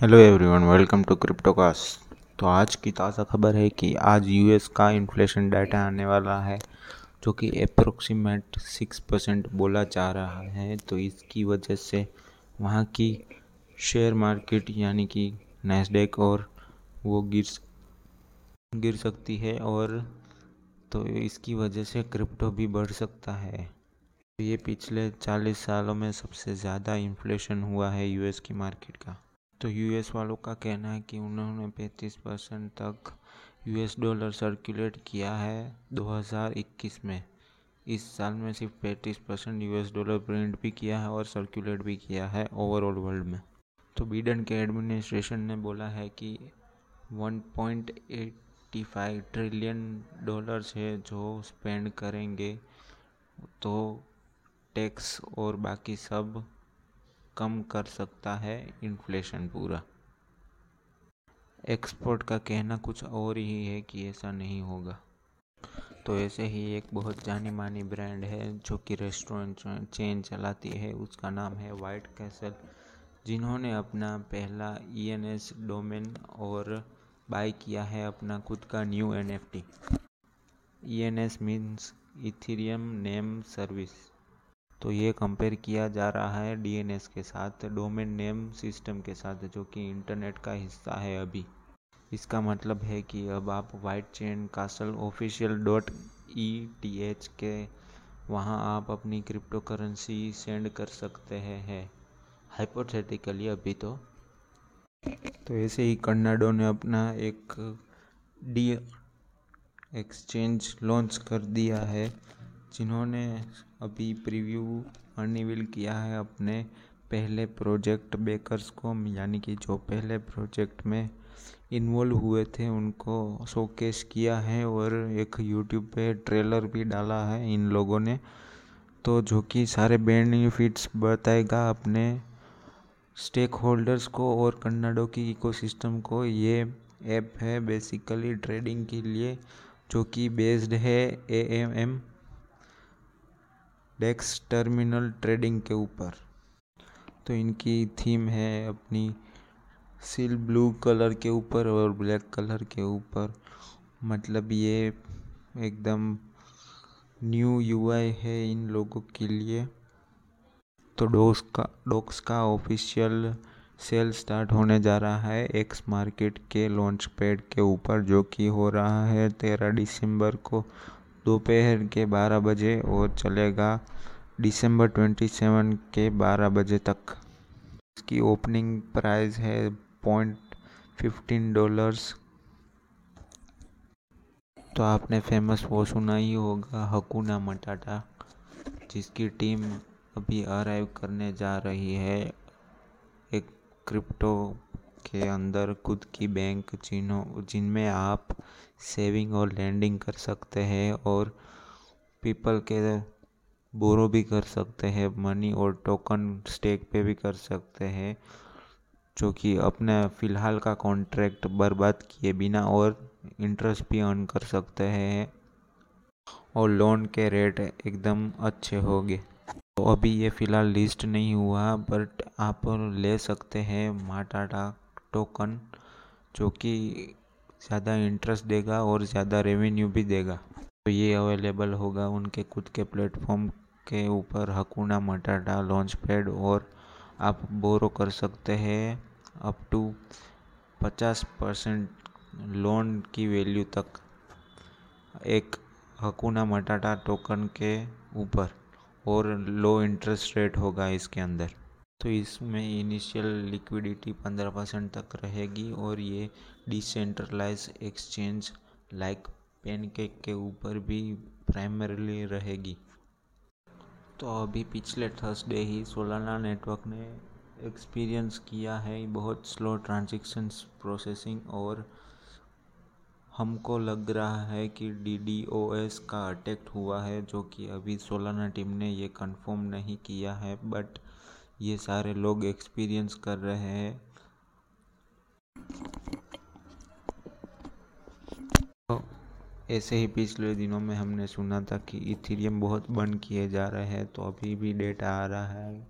Hello everyone, welcome to Cryptocast. तो आज की ताज़ा खबर है कि आज यूएस का इन्फ्लेशन डाटा आने वाला है जो कि अप्रोक्सीमेट 6% बोला जा रहा है। तो इसकी वजह से वहाँ की शेयर मार्केट यानी कि नेसडेक और वो गिर सकती है और तो इसकी वजह से क्रिप्टो भी बढ़ सकता है। ये पिछले 40 सालों में सबसे ज़्यादा इन्फ्लेशन हुआ है यूएस की मार्केट का। तो यूएस वालों का कहना है कि उन्होंने 35% तक यूएस डॉलर सर्कुलेट किया है 2021 में। इस साल में सिर्फ 35% यूएस डॉलर प्रिंट भी किया है और सर्कुलेट भी किया है ओवरऑल वर्ल्ड में। तो बिडेन के एडमिनिस्ट्रेशन ने बोला है कि 1.85 ट्रिलियन डॉलर्स है जो स्पेंड करेंगे, तो टैक्स और बाकी सब कम कर सकता है इन्फ्लेशन पूरा। एक्सपर्ट का कहना कुछ और ही है कि ऐसा नहीं होगा। तो ऐसे ही एक बहुत जानी मानी ब्रांड है जो कि रेस्टोरेंट चेन चलाती है, उसका नाम है वाइट कैसल, जिन्होंने अपना पहला ENS डोमेन और बाय किया है अपना खुद का new NFT। ENS means Ethereum name service. तो ये कंपेयर किया जा रहा है DNS के साथ, डोमेन नेम सिस्टम के साथ, जो कि इंटरनेट का हिस्सा है अभी। इसका मतलब है कि अब आप white chain castle official .eth के वहाँ आप अपनी क्रिप्टो करेंसी सेंड कर सकते हैं हाइपोथेटिकली अभी। तो ऐसे ही कर्नाडो ने अपना एक डी एक्सचेंज लॉन्च कर दिया है, जिन्होंने अभी प्रीव्यू अनवील किया है अपने पहले प्रोजेक्ट बेकरस को, यानी कि जो पहले प्रोजेक्ट में इन्वॉल्व हुए थे उनको शोकेस किया है और एक यूट्यूब पे ट्रेलर भी डाला है इन लोगों ने, तो जो कि सारे बेनिफिट्स बताएगा अपने स्टेक होल्डर्स को और कन्नाडो की इकोसिस्टम को। ये ऐप है बेसिकली ट्रेडिंग के लिए, जो कि बेस्ड है AMM डेक्स टर्मिनल ट्रेडिंग के ऊपर। तो इनकी थीम है अपनी सील ब्लू कलर के ऊपर और ब्लैक कलर के ऊपर, मतलब ये एकदम न्यू UI है इन लोगों के लिए। तो डोक्स का ऑफिशियल सेल स्टार्ट होने जा रहा है एक्स मार्केट के लॉन्च पैड के ऊपर, जो कि हो रहा है 13 दिसंबर को दोपहर के 12 बजे और चलेगा दिसंबर 27 के 12 बजे तक। इसकी ओपनिंग प्राइस है $0.15। तो आपने फेमस वो सुना ही होगा हकुना मटाटा, जिसकी टीम अभी अराइव करने जा रही है एक क्रिप्टो के अंदर खुद की बैंक, जिनमें आप सेविंग और लैंडिंग कर सकते हैं और पीपल के बोरो भी कर सकते हैं मनी और टोकन स्टेक पे भी कर सकते हैं, जो कि अपने फ़िलहाल का कॉन्ट्रैक्ट बर्बाद किए बिना और इंटरेस्ट भी अर्न कर सकते हैं और लोन के रेट एकदम अच्छे होंगे। तो अभी ये फ़िलहाल लिस्ट नहीं हुआ, बट आप ले सकते हैं मटाटा टोकन, जो कि ज़्यादा इंटरेस्ट देगा और ज़्यादा रेवेन्यू भी देगा। तो ये अवेलेबल होगा उनके खुद के प्लेटफॉर्म के ऊपर हकुना मटाटा लॉन्च पैड, और आप बोरो कर सकते हैं अप टू 50% लोन की वैल्यू तक एक हकुना मटाटा टोकन के ऊपर, और लो इंटरेस्ट रेट होगा इसके अंदर। तो इसमें इनिशियल लिक्विडिटी 15% तक रहेगी और ये डिसेंट्रलाइज एक्सचेंज लाइक पेनकेक के ऊपर भी प्राइमरीली रहेगी। तो अभी पिछले थर्सडे ही सोलाना नेटवर्क ने एक्सपीरियंस किया है बहुत स्लो ट्रांजैक्शंस प्रोसेसिंग, और हमको लग रहा है कि DDoS का अटैक हुआ है, जो कि अभी सोलाना टीम ने ये कंफर्म नहीं किया है, बट ये सारे लोग एक्सपीरियंस कर रहे हैं। तो ऐसे ही पिछले दिनों में हमने सुना था कि इथेरियम बहुत बंद किए जा रहे हैं, तो अभी भी डेटा आ रहा है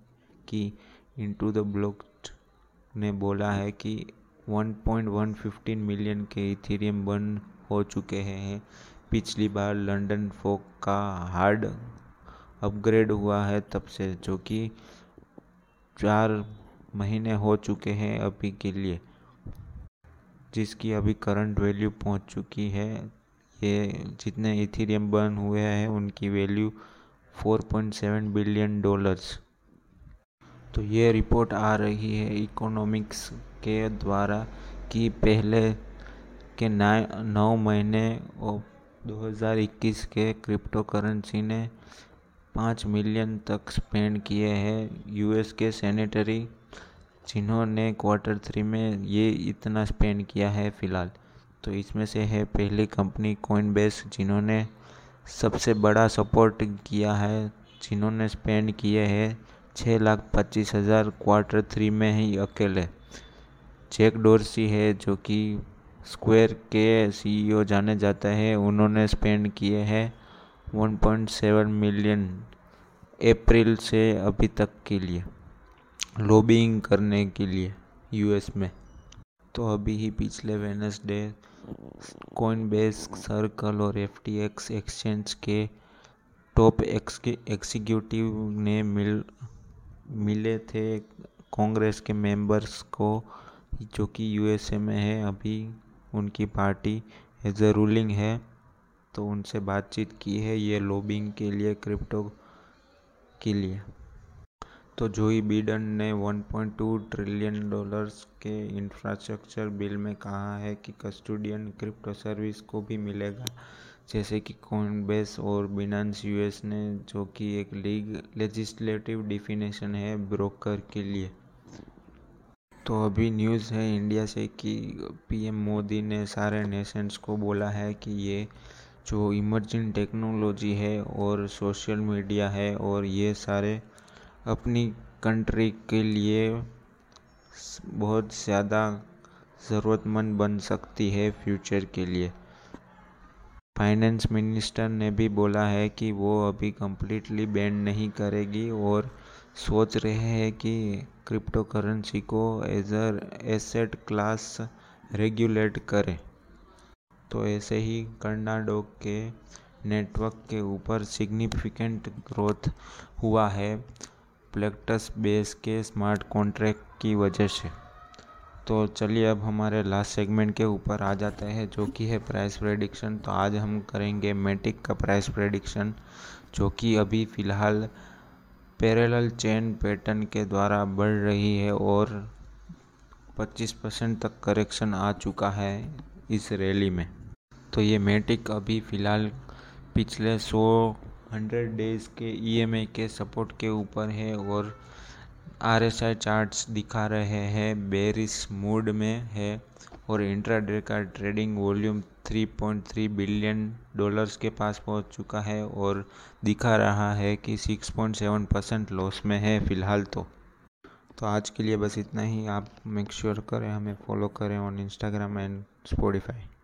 कि इंटू द ब्लॉक्ट ने बोला है कि 1.115 मिलियन के इथेरियम बर्न हो चुके हैं। पिछली बार लंडन फोक का हार्ड अपग्रेड हुआ है तब से, जो कि 4 महीने हो चुके हैं अभी के लिए, जिसकी अभी करंट वैल्यू पहुंच चुकी है। ये जितने इथेरियम बर्न हुए हैं उनकी वैल्यू 4.7 बिलियन डॉलर्स। तो ये रिपोर्ट आ रही है इकोनॉमिक्स के द्वारा कि पहले के 9 महीने 2021 के क्रिप्टो करेंसी ने 5 मिलियन तक स्पेंड किए हैं यूएस के सेनेटरी, जिन्होंने Q3 में ये इतना स्पेंड किया है फ़िलहाल। तो इसमें से है पहली कंपनी कोइनबेस, जिन्होंने सबसे बड़ा सपोर्ट किया है, जिन्होंने स्पेंड किए हैं 6,25,000 Q3 में ही अकेले। जेक डोरसी है जो कि स्क्वायर के CEO जाने जाते हैं, उन्होंने स्पेंड किए हैं 1.7 मिलियन अप्रैल से अभी तक के लिए लॉबिंग करने के लिए यूएस में। तो अभी ही पिछले वेडनेसडे कोइनबेस, सर्कल और एफटीएक्स एक्सचेंज के टॉप एग्जीक्यूटिव ने मिले थे कांग्रेस के मेंबर्स को, जो कि यूएसए में है अभी, उनकी पार्टी एज ए रूलिंग है। तो उनसे बातचीत की है ये लॉबिंग के लिए, क्रिप्टो के लिए। तो जो ही बिडेन ने 1.2 ट्रिलियन डॉलर्स के इंफ्रास्ट्रक्चर बिल में कहा है कि कस्टोडियन क्रिप्टो सर्विस को भी मिलेगा, जैसे कि कोइनबेस और बिनांस यूएस ने, जो कि एक लेजिस्लेटिव डिफिनेशन है ब्रोकर के लिए। तो अभी न्यूज़ है इंडिया से कि पीएम मोदी ने सारे नेशंस को बोला है कि ये जो इमर्जिंग टेक्नोलॉजी है और सोशल मीडिया है और ये सारे अपनी कंट्री के लिए बहुत ज़्यादा ज़रूरतमंद बन सकती है फ्यूचर के लिए। फाइनेंस मिनिस्टर ने भी बोला है कि वो अभी कम्प्लीटली बैन नहीं करेगी और सोच रहे हैं कि क्रिप्टो करेंसी को एज एसेट क्लास रेगुलेट करें। तो ऐसे ही कर्नाडोग के नेटवर्क के ऊपर सिग्निफिकेंट ग्रोथ हुआ है प्लेक्टस बेस के स्मार्ट कॉन्ट्रैक्ट की वजह से। तो चलिए अब हमारे लास्ट सेगमेंट के ऊपर आ जाते हैं, जो कि है प्राइस प्रेडिक्शन। तो आज हम करेंगे मेटिक का प्राइस प्रेडिक्शन, जो कि अभी फ़िलहाल पैरेलल चेन पैटर्न के द्वारा बढ़ रही है और 25% तक करेक्शन आ चुका है इस रैली में। तो ये मेटिक अभी फ़िलहाल पिछले 100 डेज़ के EMA के सपोर्ट के ऊपर है और RSI चार्ट्स दिखा रहे हैं बेरिश मूड में है, और इंट्राडे का ट्रेडिंग वॉल्यूम 3.3 बिलियन डॉलर्स के पास पहुंच चुका है और दिखा रहा है कि 6.7% लॉस में है फ़िलहाल। तो आज के लिए बस इतना ही। आप मेक श्योर करें हमें फॉलो करें ऑन Instagram एंड Spotify।